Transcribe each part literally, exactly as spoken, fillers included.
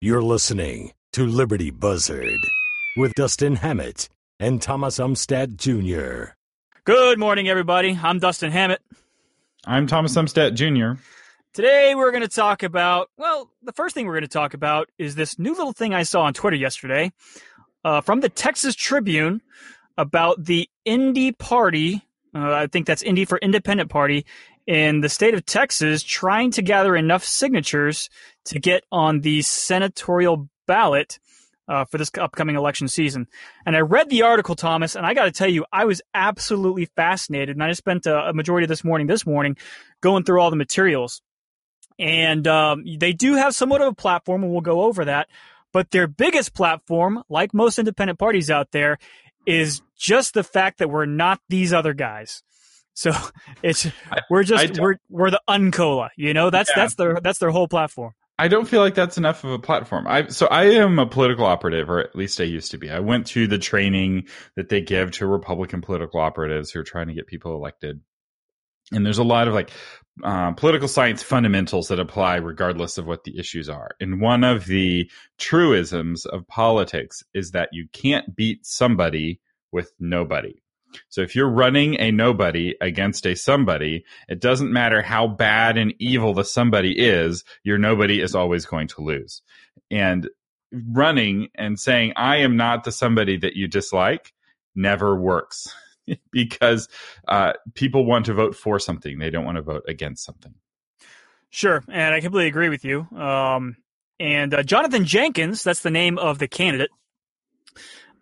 You're listening to Liberty Buzzard with Dustin Hammett and Thomas Umstadt Junior Good morning, everybody. I'm Dustin Hammett. I'm Thomas Umstadt Junior Today we're going to talk about, well, the first thing we're going to talk about is this new little thing I saw on Twitter yesterday uh, from the Texas Tribune about the Indy Party. Uh, I think that's Indy for Independent Party in the state of Texas, trying to gather enough signatures to get on the senatorial ballot uh, for this upcoming election season. And I read the article, Thomas, and I got to tell you, I was absolutely fascinated. And I just spent a, a majority of this morning, this morning, going through all the materials. And um, they do have somewhat of a platform, and we'll go over that. But their biggest platform, like most independent parties out there, is just the fact that we're not these other guys. So it's we're just we're we're the uncola, you know. That's yeah. that's their that's their whole platform. I don't feel like that's enough of a platform. I so I am a political operative, or at least I used to be. I went to the training that they give to Republican political operatives who are trying to get people elected. And there's a lot of like uh, political science fundamentals that apply regardless of what the issues are. And one of the truisms of politics is that you can't beat somebody with nobody. So if you're running a nobody against a somebody, it doesn't matter how bad and evil the somebody is, your nobody is always going to lose. And running and saying, I am not the somebody that you dislike, never works because uh, people want to vote for something. They don't want to vote against something. Sure. And I completely agree with you. Um, and uh, Jonathan Jenkins, that's the name of the candidate.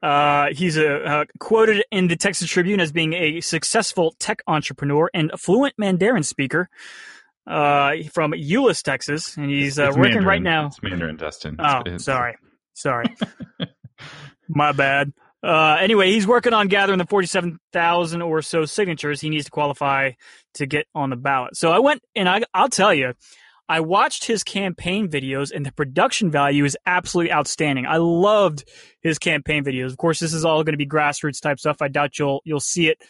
Uh, he's a, uh, quoted in the Texas Tribune as being a successful tech entrepreneur and a fluent Mandarin speaker uh, from Euless, Texas. And he's uh, working Mandarin. Right now. It's Mandarin, Dustin. Oh, it's, sorry. Sorry. My bad. Uh, anyway, he's working on gathering the forty-seven thousand or so signatures he needs to qualify to get on the ballot. So I went and I, I'll tell you, I watched his campaign videos, and the production value is absolutely outstanding. I loved his campaign videos. Of course, this is all going to be grassroots type stuff. I doubt you'll you'll see it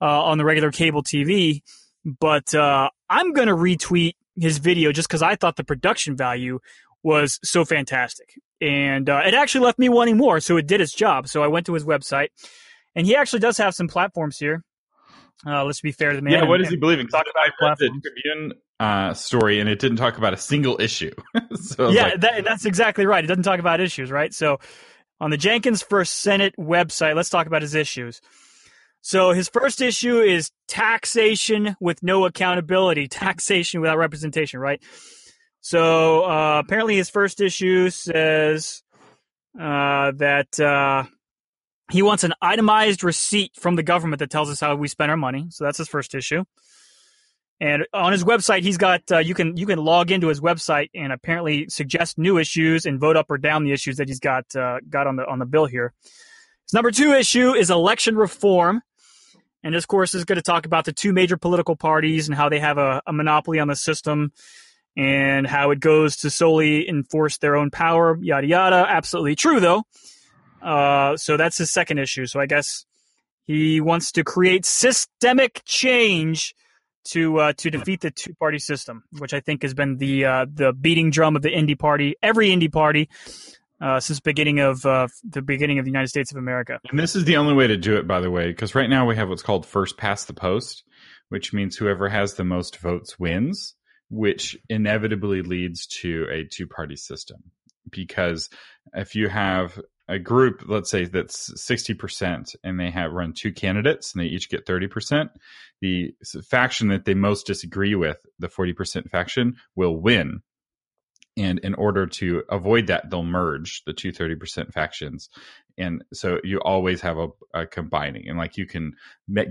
uh, on the regular cable T V. But uh, I'm going to retweet his video just because I thought the production value was so fantastic. And uh, it actually left me wanting more, so it did its job. So I went to his website, and he actually does have some platforms here. Uh, let's be fair to the man. Yeah, what does he believe in? Talk about platforms. The Tribune uh, story, and it didn't talk about a single issue. so yeah, like, that, that's exactly right. It doesn't talk about issues, right? So on the Jenkins First Senate website, let's talk about his issues. So his first issue is taxation with no accountability, taxation without representation, right? So uh, apparently his first issue says uh, that... Uh, He wants an itemized receipt from the government that tells us how we spend our money. So that's his first issue. And on his website, he's got uh, you can you can log into his website and apparently suggest new issues and vote up or down the issues that he's got uh, got on the on the bill here. His number two issue is election reform, and this course is going to talk about the two major political parties and how they have a, a monopoly on the system and how it goes to solely enforce their own power. Yada yada. Absolutely true, though. Uh, so that's his second issue. So I guess he wants to create systemic change to uh, to defeat the two party system, which I think has been the uh, the beating drum of the Indy Party, every Indy Party, uh, since beginning of uh, the beginning of the United States of America. And this is the only way to do it, by the way, because right now we have what's called first past the post, which means whoever has the most votes wins, which inevitably leads to a two party system, because if you have a group, let's say that's sixty percent, and they have run two candidates and they each get thirty percent. The faction that they most disagree with, the forty percent faction, will win. And in order to avoid that, they'll merge the two thirty percent factions. And so you always have a, a combining. And like you can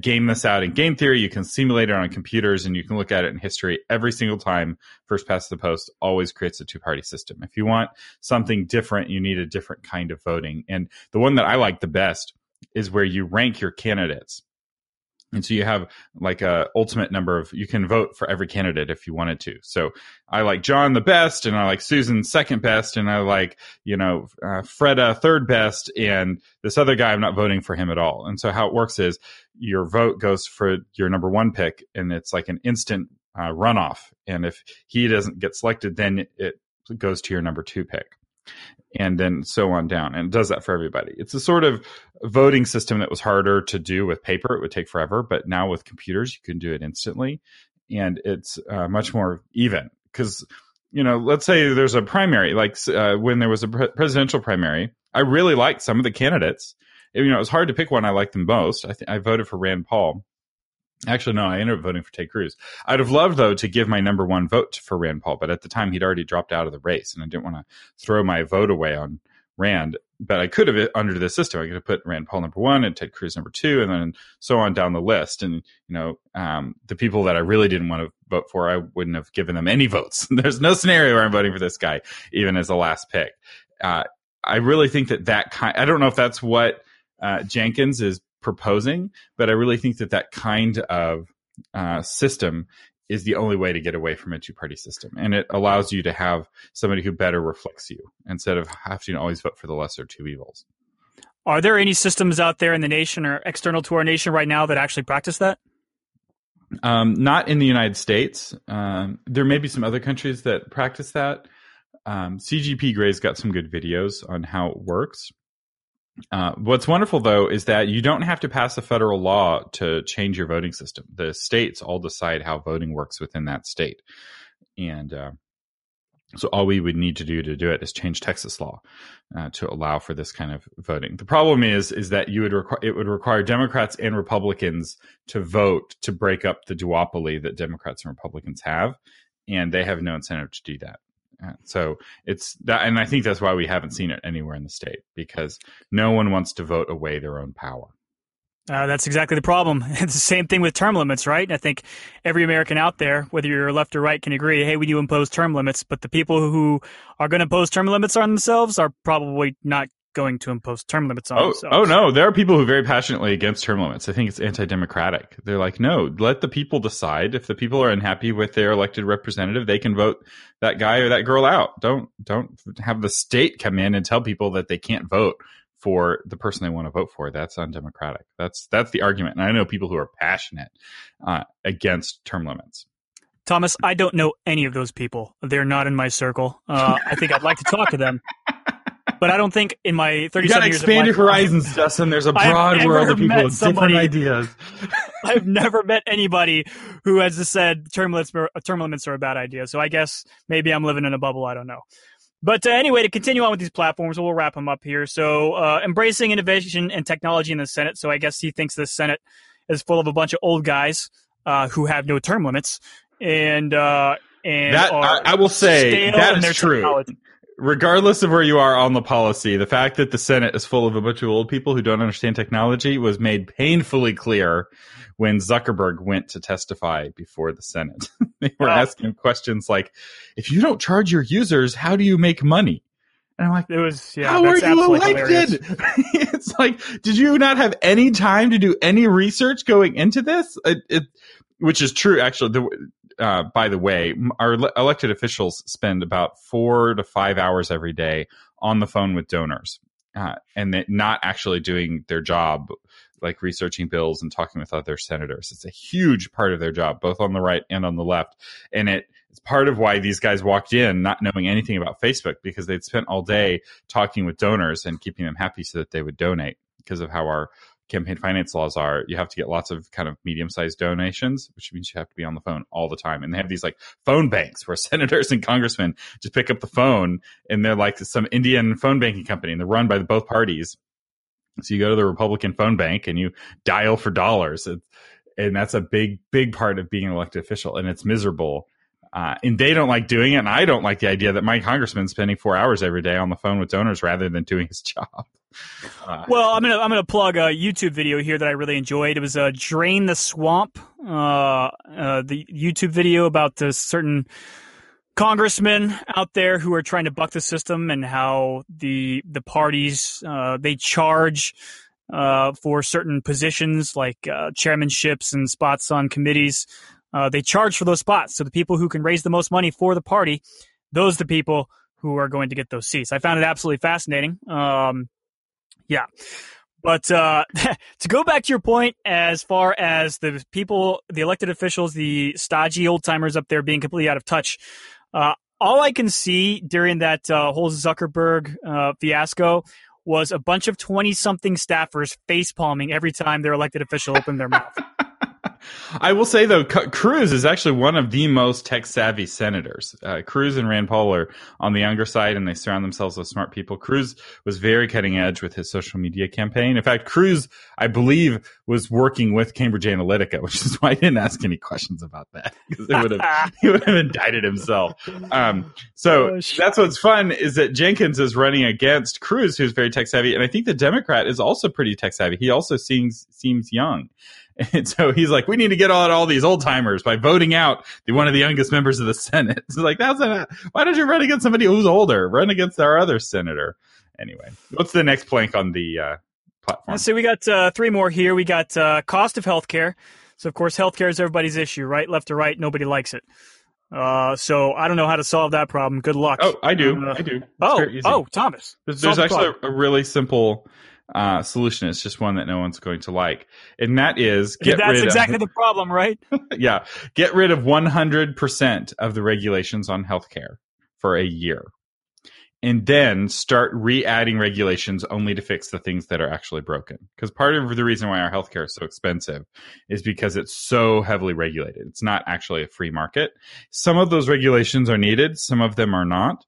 game this out in game theory, you can simulate it on computers, and you can look at it in history. Every single time, first past the post always creates a two-party system. If you want something different, you need a different kind of voting. And the one that I like the best is where you rank your candidates. And so you have like a ultimate number of, you can vote for every candidate if you wanted to. So I like John the best, and I like Susan second best, and I like, you know, uh, Freda third best, and this other guy, I'm not voting for him at all. And so how it works is your vote goes for your number one pick, and it's like an instant uh, runoff. And if he doesn't get selected, then it goes to your number two pick. and then so on down. And it does that for everybody. It's a sort of voting system that was harder to do with paper. It would take forever. But now with computers, you can do it instantly. And it's uh, much more even because, you know, let's say there's a primary, like uh, when there was a pre- presidential primary, I really liked some of the candidates. It, you know, it was hard to pick one I liked the most. I, th- I voted for Rand Paul. Actually, no, I ended up voting for Ted Cruz. I'd have loved, though, to give my number one vote for Rand Paul. But at the time, he'd already dropped out of the race. And I didn't want to throw my vote away on Rand. But I could have, under the system, I could have put Rand Paul number one and Ted Cruz number two, and then so on down the list. And, you know, um, the people that I really didn't want to vote for, I wouldn't have given them any votes. There's no scenario where I'm voting for this guy, even as a last pick. Uh, I really think that that kind, I don't know if that's what uh, Jenkins is proposing, but I really think that that kind of uh, system is the only way to get away from a two-party system. And it allows you to have somebody who better reflects you instead of having to always vote for the lesser two evils. Are there any systems out there in the nation or external to our nation right now that actually practice that? Um, not in the United States. Um, there may be some other countries that practice that. Um, C G P Gray's got some good videos on how it works. Uh, what's wonderful, though, is that you don't have to pass a federal law to change your voting system. The states all decide how voting works within that state. And uh, so all we would need to do to do it is change Texas law uh, to allow for this kind of voting. The problem is is that you would requ- it would require Democrats and Republicans to vote to break up the duopoly that Democrats and Republicans have. And they have no incentive to do that. So it's that, and I think that's why we haven't seen it anywhere in the state, because no one wants to vote away their own power. Uh, that's exactly the problem. It's the same thing with term limits, right? And I think every American out there, whether you're left or right, can agree, hey, we do impose term limits, but the people who are going to impose term limits on themselves are probably not going to impose term limits on oh, themselves. Oh, no. There are people who are very passionately against term limits. I think it's anti-democratic. They're like, no, let the people decide. If the people are unhappy with their elected representative, they can vote that guy or that girl out. Don't don't have the state come in and tell people that they can't vote for the person they want to vote for. That's undemocratic. That's that's the argument. And I know people who are passionate uh, against term limits. Thomas, I don't know any of those people. They're not in my circle. Uh, I think I'd like to talk to them. But I don't think in my thirty-seven years of life... You got to expand your horizons, Justin. There's a broad world of people with somebody, different ideas. I've never met anybody who has just said term limits, term limits are a bad idea. So I guess maybe I'm living in a bubble. I don't know. But uh, anyway, to continue on with these platforms, we'll wrap them up here. So uh, embracing innovation and technology in the Senate. So I guess he thinks the Senate is full of a bunch of old guys uh, who have no term limits. And, uh, and that, are I, I will say that is true. Technology. Regardless of where you are on the policy, the fact that the Senate is full of a bunch of old people who don't understand technology was made painfully clear when Zuckerberg went to testify before the Senate. They were wow. asking questions like, if you don't charge your users, how do you make money? And I'm like, it was, yeah, how are you elected? It's like, did you not have any time to do any research going into this? It, it, which is true, actually. The, Uh, by the way, our le- elected officials spend about four to five hours every day on the phone with donors uh, and not actually doing their job, like researching bills and talking with other senators. It's a huge part of their job, both on the right and on the left. And it, it's part of why these guys walked in not knowing anything about Facebook, because they'd spent all day talking with donors and keeping them happy so that they would donate, because of how our campaign finance laws are. You have to get lots of kind of medium-sized donations, which means you have to be on the phone all the time. And they have these like phone banks where senators and congressmen just pick up the phone, and they're like some Indian phone banking company, and they're run by both parties. So you go to the Republican phone bank and you dial for dollars. And that's a big, big part of being an elected official. And it's miserable. Uh, and they don't like doing it. And I don't like the idea that my congressman's spending four hours every day on the phone with donors rather than doing his job. Uh, well, I'm going to I'm gonna plug a YouTube video here that I really enjoyed. It was uh, Drain the Swamp, uh, uh, the YouTube video about the certain congressmen out there who are trying to buck the system, and how the, the parties, uh, they charge uh, for certain positions like uh, chairmanships and spots on committees. Uh, they charge for those spots. So the people who can raise the most money for the party, those are the people who are going to get those seats. I found it absolutely fascinating. Um, yeah. But uh, to go back to your point, as far as the people, the elected officials, the stodgy old timers up there being completely out of touch, uh, all I can see during that uh, whole Zuckerberg uh, fiasco was a bunch of twenty-something staffers face-palming every time their elected official opened their mouth. I will say, though, C- Cruz is actually one of the most tech-savvy senators. Uh, Cruz and Rand Paul are on the younger side, and they surround themselves with smart people. Cruz was very cutting-edge with his social media campaign. In fact, Cruz, I believe, was working with Cambridge Analytica, which is why I didn't ask any questions about that, because it would have, he would have indicted himself. Um, so oh, that's what's fun, is that Jenkins is running against Cruz, who's very tech-savvy, and I think the Democrat is also pretty tech-savvy. He also seems seems young. And so he's like, we need to get all, all these old timers by voting out the, one of the youngest members of the Senate. So like, that's not, why don't you run against somebody who's older? Run against our other senator. Anyway, what's the next plank on the uh, platform? So we got uh, three more here. We got uh, cost of healthcare. So, of course, healthcare is everybody's issue, right? Left to right. Nobody likes it. Uh, so I don't know how to solve that problem. Good luck. Oh, I do. Uh, I do. It's oh, oh, Thomas. There's, there's the actually a, a really simple Uh, solution. It's just one that no one's going to like. And that is get That's rid exactly of, the problem, right? Yeah. Get rid of one hundred percent of the regulations on healthcare for a year. And then start re-adding regulations only to fix the things that are actually broken. Because part of the reason why our healthcare is so expensive is because it's so heavily regulated. It's not actually a free market. Some of those regulations are needed. Some of them are not.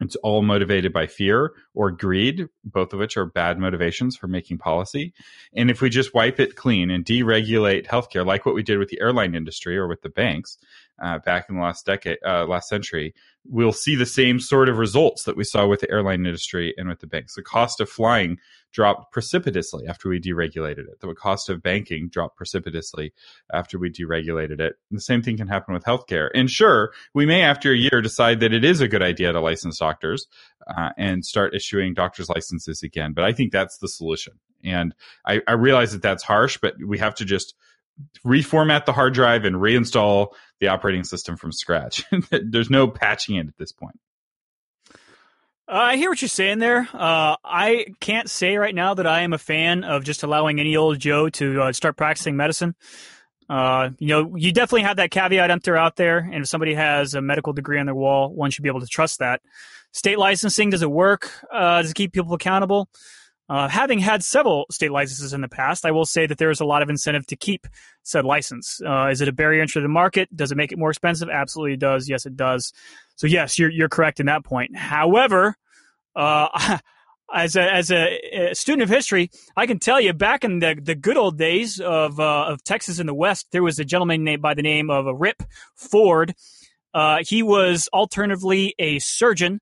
It's all motivated by fear or greed, both of which are bad motivations for making policy. And if we just wipe it clean and deregulate healthcare, like what we did with the airline industry or with the banks uh, back in the last decade, uh, last century, we'll see the same sort of results that we saw with the airline industry and with the banks. The cost of flying dropped precipitously after we deregulated it. The cost of banking dropped precipitously after we deregulated it. And the same thing can happen with healthcare. And sure, we may after a year decide that it is a good idea to license doctors uh, and start issuing doctor's licenses again. But I think that's the solution. And I, I realize that that's harsh, but we have to just reformat the hard drive and reinstall the operating system from scratch. There's no patching it at this point. Uh, I hear what you're saying there. Uh, I can't say right now that I am a fan of just allowing any old Joe to uh, start practicing medicine. Uh, you know, you definitely have that caveat emptor out there. And if somebody has a medical degree on their wall, one should be able to trust that. State licensing, does it work? Uh, does it keep people accountable? Uh, having had several state licenses in the past, I will say that there is a lot of incentive to keep said license. Uh, is it a barrier to the market? Does it make it more expensive? Absolutely it does. Yes, it does. So yes, you're you're correct in that point. However, uh, as a as a, a student of history, I can tell you back in the the good old days of uh, of Texas in the West, there was a gentleman named by the name of Rip Ford. Uh, he was alternatively a surgeon,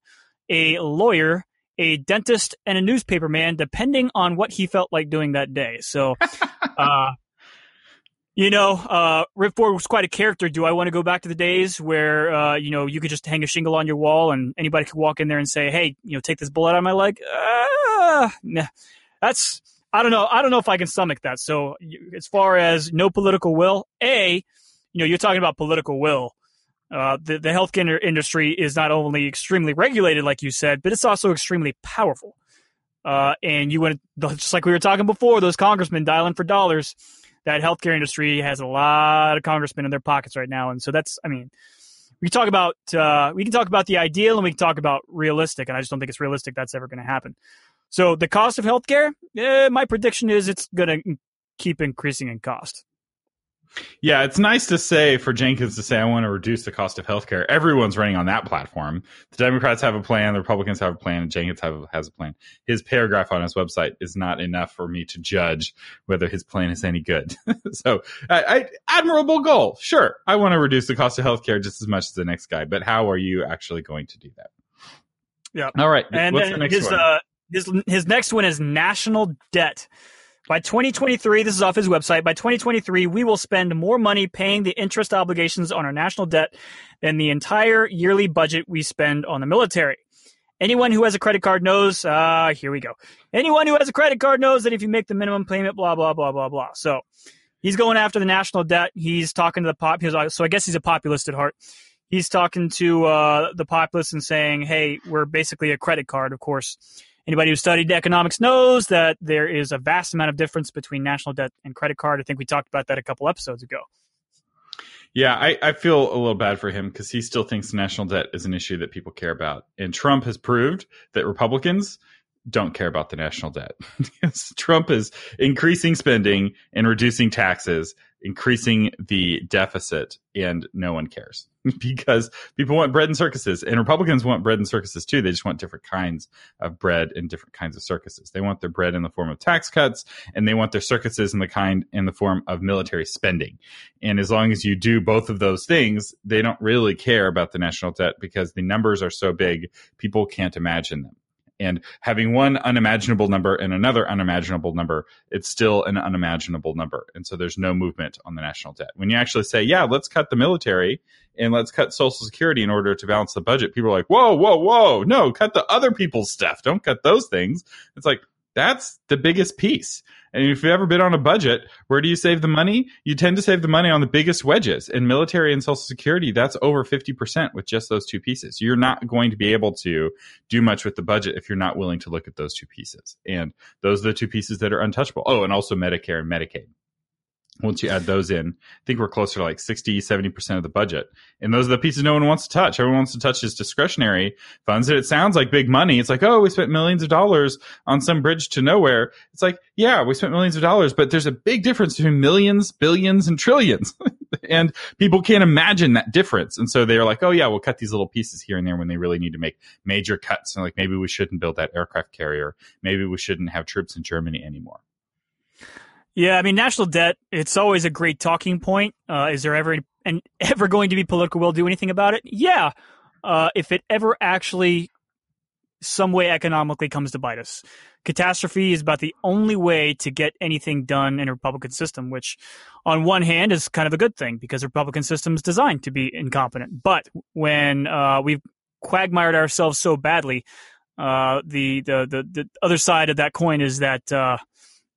a lawyer, a dentist, and a newspaper man, depending on what he felt like doing that day. So, uh, you know, uh, Rip Ford was quite a character. Do I want to go back to the days where, uh, you know, you could just hang a shingle on your wall and anybody could walk in there and say, hey, you know, take this bullet out of my leg? Uh, nah. That's, I don't know. I don't know if I can stomach that. So as far as no political will, A, you know, you're talking about political will. Uh, the, the healthcare industry is not only extremely regulated, like you said, but it's also extremely powerful. Uh, and you went, just like we were talking before, those congressmen dialing for dollars, that healthcare industry has a lot of congressmen in their pockets right now. And so that's, I mean, we can talk about, uh, we can talk about the ideal and we can talk about realistic. And I just don't think it's realistic that's ever going to happen. So the cost of healthcare, eh, my prediction is it's going to keep increasing in cost. Yeah, it's nice to say for Jenkins to say, I want to reduce the cost of healthcare. Everyone's running on that platform. The Democrats have a plan. The Republicans have a plan. And Jenkins have, has a plan. His paragraph on his website is not enough for me to judge whether his plan is any good. So I, I, admirable goal. Sure. I want to reduce the cost of healthcare just as much as the next guy. But how are you actually going to do that? Yeah. All right. And what's the next his, one? Uh, his, his next one is national debt. By twenty twenty-three, this is off his website, by twenty twenty-three, we will spend more money paying the interest obligations on our national debt than the entire yearly budget we spend on the military. Anyone who has a credit card knows, ah, uh, here we go. Anyone who has a credit card knows that if you make the minimum payment, blah, blah, blah, blah, blah. So he's going after the national debt. He's talking to the pop. So I guess he's a populist at heart. He's talking to uh, the populace and saying, hey, we're basically a credit card, of course. Anybody who studied economics knows that there is a vast amount of difference between national debt and credit card. I think we talked about that a couple episodes ago. Yeah, I, I feel a little bad for him because he still thinks national debt is an issue that people care about. And Trump has proved that Republicans don't care about the national debt. Trump is increasing spending and reducing taxes, increasing the deficit, and no one cares because people want bread and circuses. And Republicans want bread and circuses, too. They just want different kinds of bread and different kinds of circuses. They want their bread in the form of tax cuts, and they want their circuses in the kind in the form of military spending. And as long as you do both of those things, they don't really care about the national debt because the numbers are so big, people can't imagine them. And having one unimaginable number and another unimaginable number, it's still an unimaginable number. And so there's no movement on the national debt. When you actually say, yeah, let's cut the military and let's cut Social Security in order to balance the budget, people are like, whoa, whoa, whoa, no, cut the other people's stuff. Don't cut those things. It's like, that's the biggest piece. And if you've ever been on a budget, where do you save the money? You tend to save the money on the biggest wedges. In military and Social Security, that's over fifty percent with just those two pieces. You're not going to be able to do much with the budget if you're not willing to look at those two pieces. And those are the two pieces that are untouchable. Oh, and also Medicare and Medicaid. Once you add those in, I think we're closer to like sixty, seventy percent of the budget. And those are the pieces no one wants to touch. Everyone wants to touch is discretionary funds. And it sounds like big money. It's like, oh, we spent millions of dollars on some bridge to nowhere. It's like, yeah, we spent millions of dollars, but there's a big difference between millions, billions, and trillions. And people can't imagine that difference. And so they're like, oh, yeah, we'll cut these little pieces here and there when they really need to make major cuts. And like, maybe we shouldn't build that aircraft carrier. Maybe we shouldn't have troops in Germany anymore. Yeah, I mean, national debt, it's always a great talking point. Uh, is there ever and ever going to be political will do anything about it? Yeah, uh, if it ever actually some way economically comes to bite us. Catastrophe is about the only way to get anything done in a Republican system, which on one hand is kind of a good thing because the Republican system is designed to be incompetent. But when uh, we've quagmired ourselves so badly, uh, the, the, the, the other side of that coin is that uh, –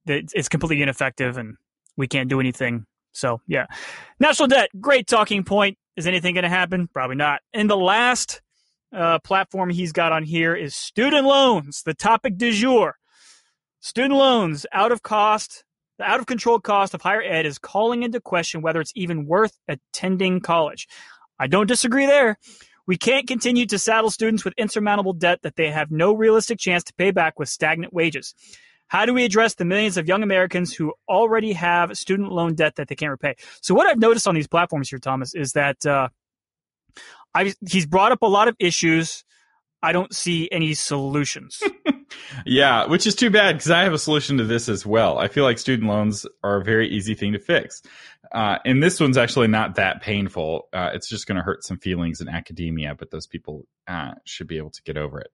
it's completely ineffective and we can't do anything. So, yeah. National debt, great talking point. Is anything going to happen? Probably not. And the last uh, platform he's got on here is student loans, the topic du jour. Student loans, out of cost, the out-of-control cost of higher ed is calling into question whether it's even worth attending college. I don't disagree there. We can't continue to saddle students with insurmountable debt that they have no realistic chance to pay back with stagnant wages. How do we address the millions of young Americans who already have student loan debt that they can't repay? So what I've noticed on these platforms here, Thomas, is that uh, I, he's brought up a lot of issues. I don't see any solutions. Yeah, which is too bad because I have a solution to this as well. I feel like student loans are a very easy thing to fix. Uh, and this one's actually not that painful. Uh, it's just going to hurt some feelings in academia, but those people uh, should be able to get over it.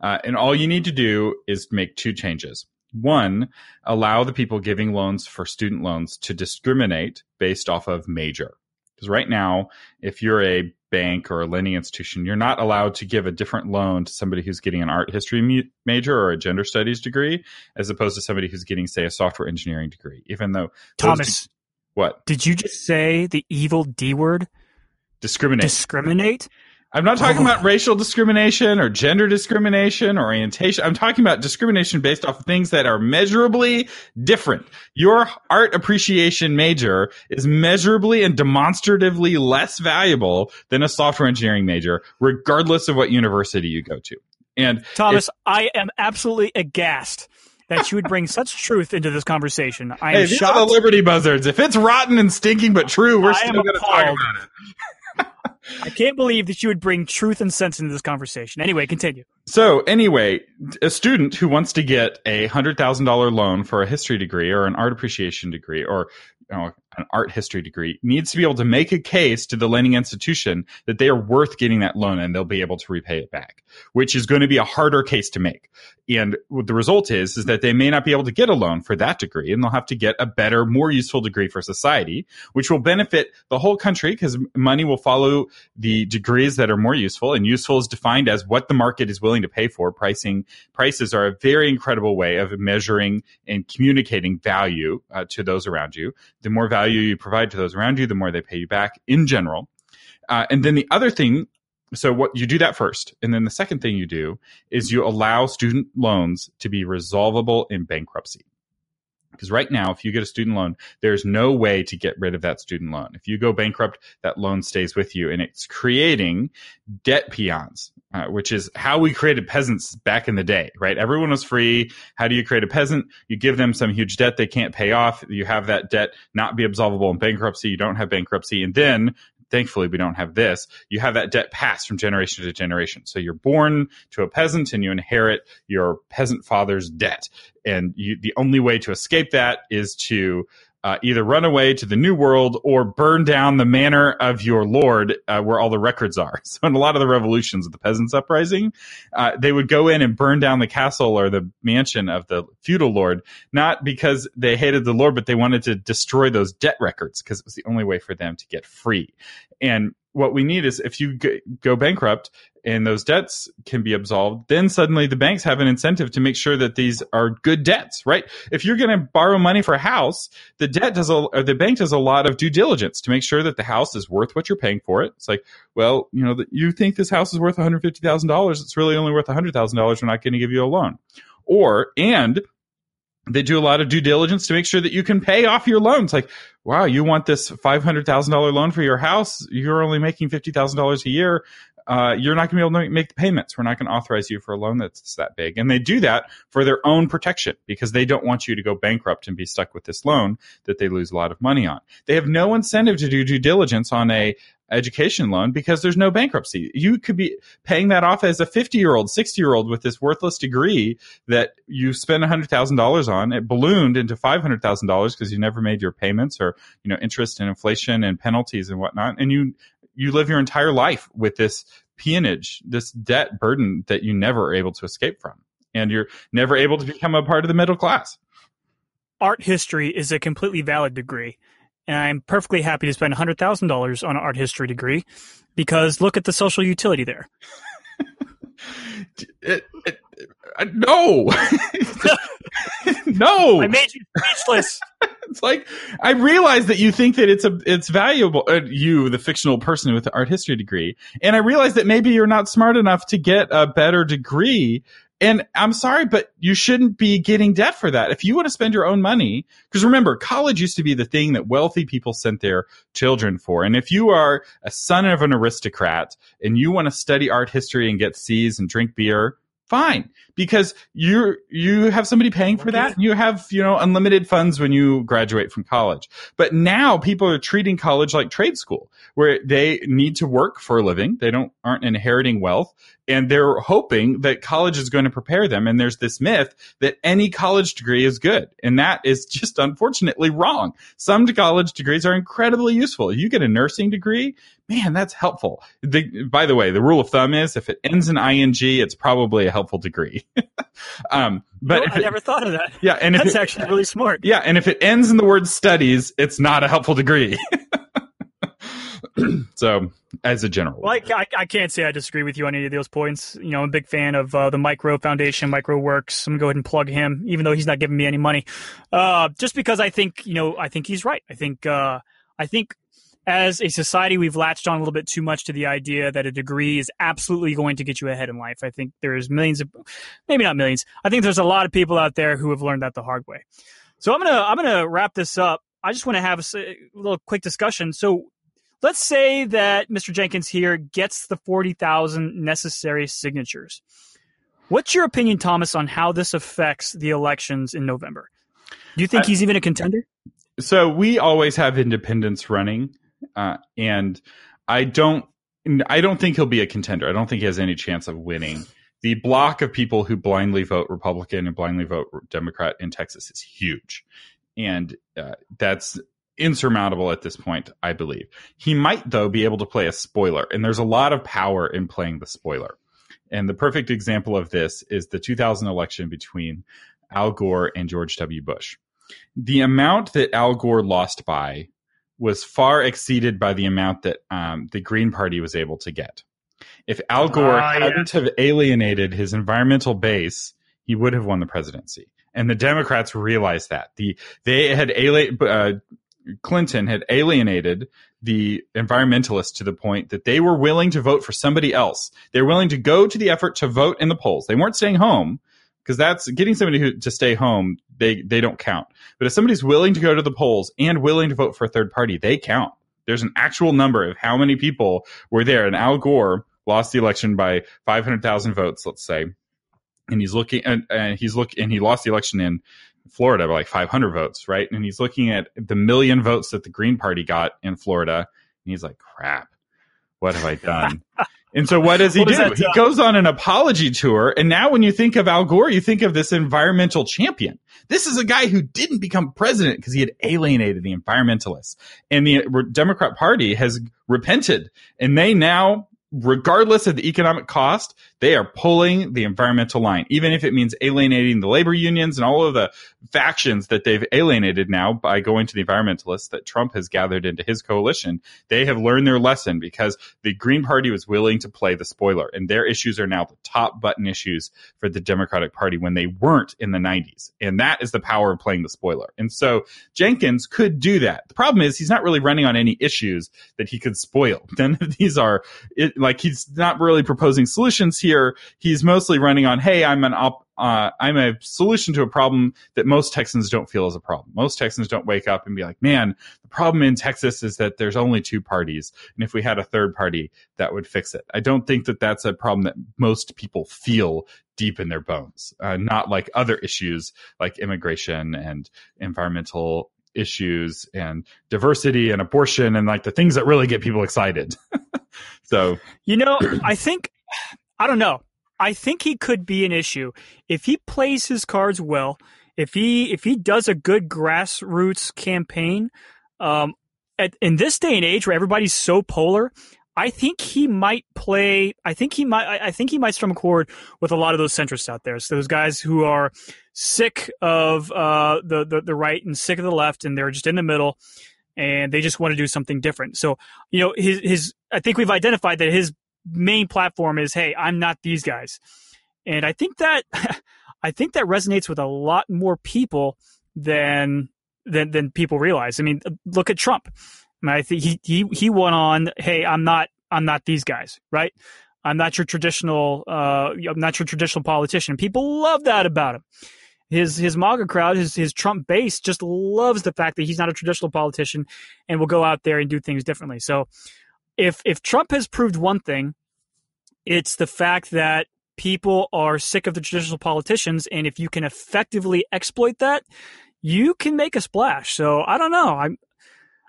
Uh, and all you need to do is make two changes. One, allow the people giving loans for student loans to discriminate based off of major. Because right now, if you're a bank or a lending institution, you're not allowed to give a different loan to somebody who's getting an art history major or a gender studies degree as opposed to somebody who's getting, say, a software engineering degree. Even though Thomas, de- what? Did you just say the evil D word? Discriminate. Discriminate? I'm not talking about racial discrimination or gender discrimination or orientation. I'm talking about discrimination based off of things that are measurably different. Your art appreciation major is measurably and demonstratively less valuable than a software engineering major, regardless of what university you go to. And Thomas, if- I am absolutely aghast that you would bring such truth into this conversation. I am hey, these shocked. Are the Liberty Buzzards. If it's rotten and stinking but true, we're I still going to talk about it. I can't believe that you would bring truth and sense into this conversation. Anyway, continue. So anyway, a student who wants to get a one hundred thousand dollars loan for a history degree or an art appreciation degree or you know, an art history degree needs to be able to make a case to the lending institution that they are worth getting that loan and they'll be able to repay it back, which is going to be a harder case to make. And what the result is, is that they may not be able to get a loan for that degree and they'll have to get a better, more useful degree for society, which will benefit the whole country because money will follow the degrees that are more useful. And useful is defined as what the market is willing to pay for. Pricing prices are a very incredible way of measuring and communicating value uh, to those around you. The more value you provide to those around you, the more they pay you back in general. Uh, and then the other thing, so what you do that first. And then the second thing you do is you allow student loans to be resolvable in bankruptcy. Because right now, if you get a student loan, there's no way to get rid of that student loan. If you go bankrupt, that loan stays with you. And it's creating debt peons, uh, which is how we created peasants back in the day, right? Everyone was free. How do you create a peasant? You give them some huge debt they can't pay off. You have that debt not be absolvable in bankruptcy. You don't have bankruptcy. And then, thankfully, we don't have this. You have that debt passed from generation to generation. So you're born to a peasant and you inherit your peasant father's debt. And you, the only way to escape that is to uh, either run away to the new world or burn down the manor of your lord uh, where all the records are. So in a lot of the revolutions of the peasants' uprising, uh, they would go in and burn down the castle or the mansion of the feudal lord, not because they hated the lord, but they wanted to destroy those debt records because it was the only way for them to get free. And what we need is if you go bankrupt and those debts can be absolved, then suddenly the banks have an incentive to make sure that these are good debts, right? If you're going to borrow money for a house, the debt does a, or the bank does a lot of due diligence to make sure that the house is worth what you're paying for it. It's like, well, you know, you think this house is worth one hundred fifty thousand dollars. It's really only worth one hundred thousand dollars. We're not going to give you a loan. Or, and they do a lot of due diligence to make sure that you can pay off your loans. Like, wow, you want this five hundred thousand dollars loan for your house? You're only making fifty thousand dollars a year. Uh, you're not going to be able to make the payments. We're not going to authorize you for a loan that's that big. And they do that for their own protection because they don't want you to go bankrupt and be stuck with this loan that they lose a lot of money on. They have no incentive to do due diligence on a education loan because there's no bankruptcy. You could be paying that off as a fifty-year-old, sixty-year-old with this worthless degree that you spent one hundred thousand dollars on. It ballooned into five hundred thousand dollars because you never made your payments or, you know, interest and inflation and penalties and whatnot. And you you live your entire life with this peonage, this debt burden that you never are able to escape from. And you're never able to become a part of the middle class. Art history is a completely valid degree. And I'm perfectly happy to spend one hundred thousand dollars on an art history degree because look at the social utility there. it, it, uh, no. No. I made you speechless. It's like, I realize that you think that it's a it's valuable, uh, you, the fictional person with the art history degree. And I realize that maybe you're not smart enough to get a better degree. And I'm sorry, but you shouldn't be getting debt for that. If you want to spend your own money, because remember, college used to be the thing that wealthy people sent their children for. And if you are a son of an aristocrat and you want to study art history and get C's and drink beer, fine, because you you have somebody paying for that. And you have, you know, unlimited funds when you graduate from college. But now people are treating college like trade school, where they need to work for a living. They don't aren't inheriting wealth, and they're hoping that college is going to prepare them. And there's this myth that any college degree is good, and that is just unfortunately wrong. Some college degrees are incredibly useful. You get a nursing degree, man, that's helpful. The, by the way, the rule of thumb is if it ends in ing, it's probably a helpful degree. um, but no, I it, never thought of that. Yeah, and that's it, actually really smart. Yeah, and if it ends in the word studies, it's not a helpful degree. So, as a general, like I, I can't say I disagree with you on any of those points. You know, I'm a big fan of uh, the Mike Rowe Foundation, Mike Rowe Works. I'm gonna go ahead and plug him, even though he's not giving me any money, uh, just because I think you know I think he's right. I think uh, I think. As a society, we've latched on a little bit too much to the idea that a degree is absolutely going to get you ahead in life. I think there's millions of, maybe not millions. I think there's a lot of people out there who have learned that the hard way. So I'm going to, I'm going to wrap this up. I just want to have a, a little quick discussion. So let's say that Mister Jenkins here gets the forty thousand necessary signatures. What's your opinion, Thomas, on how this affects the elections in November? Do you think I, he's even a contender? So we always have independents running. Uh, and I don't, I don't think he'll be a contender. I don't think he has any chance of winning. The block of people who blindly vote Republican and blindly vote Democrat in Texas is huge. And uh, that's insurmountable at this point, I believe. He might, though, be able to play a spoiler. And there's a lot of power in playing the spoiler. And the perfect example of this is the two thousand election between Al Gore and George W. Bush. The amount that Al Gore lost by was far exceeded by the amount that um, the Green Party was able to get. If Al Gore uh, hadn't yeah. have alienated his environmental base, he would have won the presidency. And the Democrats realized that. The they had alien, uh, Clinton had alienated the environmentalists to the point that they were willing to vote for somebody else. They were willing to go to the effort to vote in the polls. They weren't staying home, because that's getting somebody who, to stay home they they don't count. But if somebody's willing to go to the polls and willing to vote for a third party, they count. There's an actual number of how many people were there. And Al Gore lost the election by five hundred thousand votes, let's say. And he's looking and, and he's look and he lost the election in Florida by like five hundred votes, right? And he's looking at the million votes that the Green Party got in Florida. And he's like, crap, what have I done? And so what does he do? He goes on an apology tour. And now when you think of Al Gore, you think of this environmental champion. This is a guy who didn't become president because he had alienated the environmentalists. And the Democrat Party has repented. And they now, regardless of the economic cost, they are pulling the environmental line, even if it means alienating the labor unions and all of the factions that they've alienated now by going to the environmentalists that Trump has gathered into his coalition. They have learned their lesson because the Green Party was willing to play the spoiler, and their issues are now the top button issues for the Democratic Party when they weren't in the nineties. And that is the power of playing the spoiler. And so Jenkins could do that. The problem is he's not really running on any issues that he could spoil. None of these are it, like he's not really proposing solutions here. He's mostly running on, hey, I'm an op- uh, I'm a solution to a problem that most Texans don't feel is a problem. Most Texans don't wake up and be like, man, the problem in Texas is that there's only two parties. And if we had a third party, that would fix it. I don't think that that's a problem that most people feel deep in their bones, uh, not like other issues like immigration and environmental issues and diversity and abortion and like the things that really get people excited. So, you know, I think... I don't know. I think he could be an issue if he plays his cards well. If he if he does a good grassroots campaign, um, at, in this day and age where everybody's so polar, I think he might play. I think he might. I think he might strum a chord with a lot of those centrists out there. So those guys who are sick of uh, the, the the right and sick of the left, and they're just in the middle, and they just want to do something different. So you know, his his. I think we've identified that his main platform is, hey, I'm not these guys. And I think that I think that resonates with a lot more people than than than people realize. I mean, look at Trump. I mean, I think he he he went on, hey, I'm not I'm not these guys, right? I'm not your traditional uh I'm not your traditional politician. People love that about him. His his MAGA crowd, his his Trump base just loves the fact that he's not a traditional politician and will go out there and do things differently. So If if Trump has proved one thing, it's the fact that people are sick of the traditional politicians, and if you can effectively exploit that, you can make a splash. So I don't know. I'm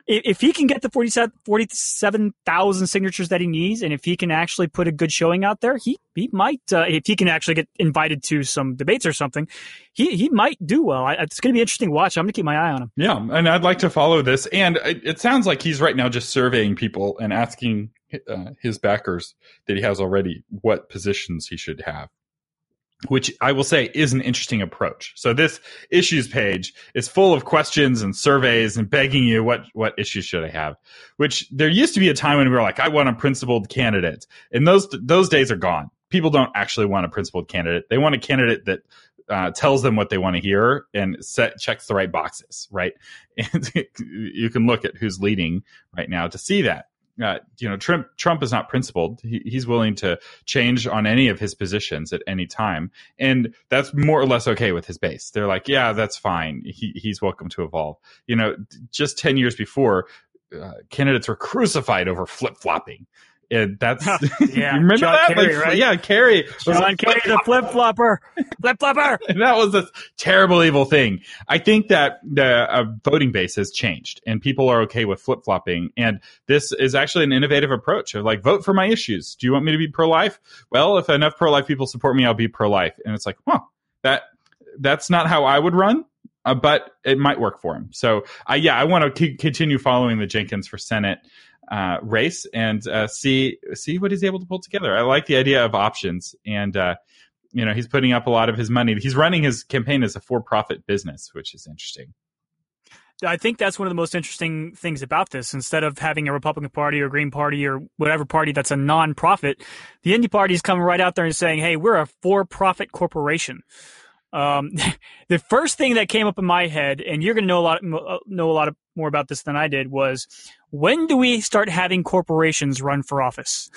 if he can get the forty-seven thousand signatures that he needs, and if he can actually put a good showing out there, he he might. Uh, if he can actually get invited to some debates or something, he he might do well. I, it's going to be interesting to watch. I'm going to keep my eye on him. Yeah, and I'd like to follow this. And it, it sounds like he's right now just surveying people and asking uh, his backers that he has already what positions he should have, which I will say is an interesting approach. So this issues page is full of questions and surveys and begging you, what, what issues should I have? Which there used to be a time when we were like, I want a principled candidate. And those, those days are gone. People don't actually want a principled candidate. They want a candidate that uh, tells them what they want to hear and set checks the right boxes, right? And you can look at who's leading right now to see that. Uh, you know, Trump, Trump is not principled. He, he's willing to change on any of his positions at any time. And that's more or less okay with his base. They're like, yeah, that's fine. He, he's welcome to evolve. You know, just ten years before, uh, candidates were crucified over flip-flopping. And that's, yeah, you remember John that? Kerry, like, right? Yeah, Kerry. John like, Kerry, the flip flopper, flip flopper. And that was a terrible, evil thing. I think that the uh, voting base has changed, and people are okay with flip flopping. And this is actually an innovative approach of like, vote for my issues. Do you want me to be pro life? Well, if enough pro life people support me, I'll be pro life. And it's like, huh, that that's not how I would run. Uh, but it might work for him. So, uh, yeah, I want to c- continue following the Jenkins for Senate uh, race and uh, see see what he's able to pull together. I like the idea of options. And, uh, you know, he's putting up a lot of his money. He's running his campaign as a for-profit business, which is interesting. I think that's one of the most interesting things about this. Instead of having a Republican Party or Green Party or whatever party that's a nonprofit, the Indy Party is coming right out there and saying, hey, we're a for-profit corporation. Um, the first thing that came up in my head, and you're going to know a lot, know a lot of, more about this than I did, was when do we start having corporations run for office?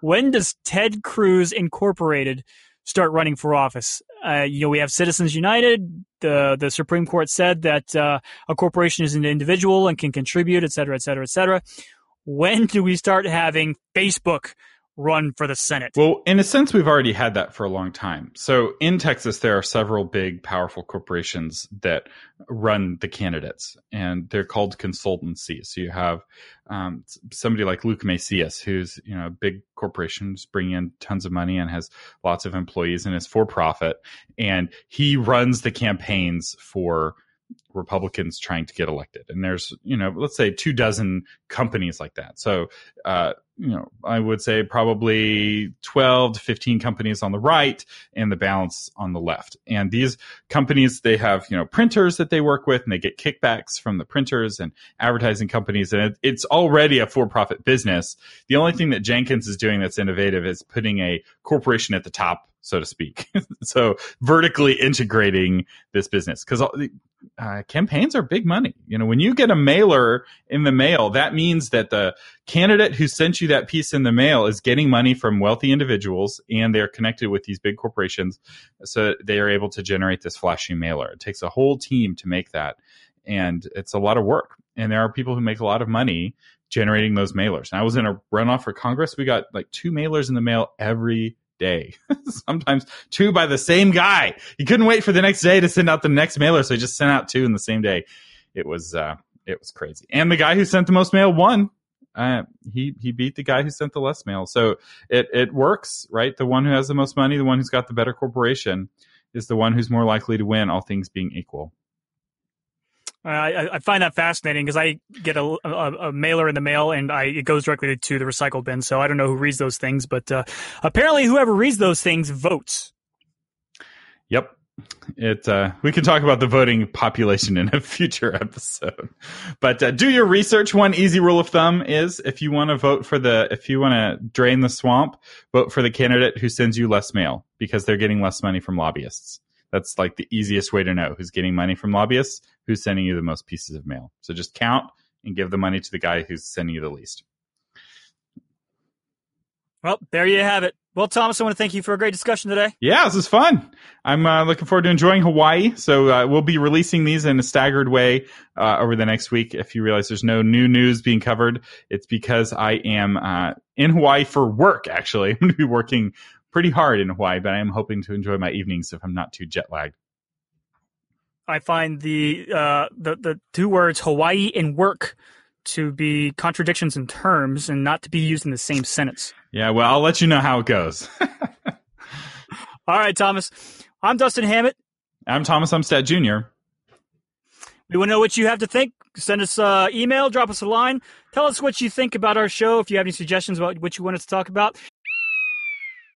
When does Ted Cruz Incorporated start running for office? Uh, you know, we have Citizens United. The the Supreme Court said that uh, a corporation is an individual and can contribute, et cetera, et cetera, et cetera. When do we start having Facebook run for the Senate? Well, in a sense, we've already had that for a long time. So in Texas, there are several big, powerful corporations that run the candidates, and they're called consultancies. So you have um, somebody like Luke Macias, who's, you know, a big corporation, bringing in tons of money and has lots of employees and is for profit. And he runs the campaigns for Republicans trying to get elected. And there's, you know, let's say two dozen companies like that. So, uh, you know, I would say probably twelve to fifteen companies on the right and the balance on the left. And these companies, they have, you know, printers that they work with, and they get kickbacks from the printers and advertising companies. And it, it's already a for-profit business. The only thing that Jenkins is doing that's innovative is putting a corporation at the top, so to speak. So vertically integrating this business, because uh, campaigns are big money. You know, when you get a mailer in the mail, that means that the candidate who sent you that piece in the mail is getting money from wealthy individuals, and they're connected with these big corporations. So they are able to generate this flashy mailer. It takes a whole team to make that. And it's a lot of work. And there are people who make a lot of money generating those mailers. And I was in a runoff for Congress. We got like two mailers in the mail every day, sometimes two by the same guy. He couldn't wait for the next day to send out the next mailer, so he just sent out two in the same day. It was uh, it was crazy. And the guy who sent the most mail won. Uh, he he beat the guy who sent the less mail. So it it works, right? The one who has the most money, the one who's got the better corporation, is the one who's more likely to win, all things being equal. I, I find that fascinating, because I get a, a, a mailer in the mail, and I, it goes directly to the recycle bin. So I don't know who reads those things, but uh, apparently whoever reads those things votes. Yep. It. Uh, we can talk about the voting population in a future episode, but uh, do your research. One easy rule of thumb is, if you want to vote for the, if you want to drain the swamp, vote for the candidate who sends you less mail, because they're getting less money from lobbyists. That's like the easiest way to know who's getting money from lobbyists, who's sending you the most pieces of mail. So just count and give the money to the guy who's sending you the least. Well, there you have it. Well, Thomas, I want to thank you for a great discussion today. Yeah, this is fun. I'm uh, looking forward to enjoying Hawaii. So uh, we'll be releasing these in a staggered way uh, over the next week. If you realize there's no new news being covered, it's because I am uh, in Hawaii for work, actually. I'm going to be working pretty hard in Hawaii, but I am hoping to enjoy my evenings if I'm not too jet lagged. I find the uh, the the two words Hawaii and work to be contradictions in terms, and not to be used in the same sentence. Yeah, well, I'll let you know how it goes. All right, Thomas. I'm Dustin Hammett. I'm Thomas Umstead Junior We want to know what you have to think. Send us an email, drop us a line. Tell us what you think about our show. If you have any suggestions about what you want us to talk about,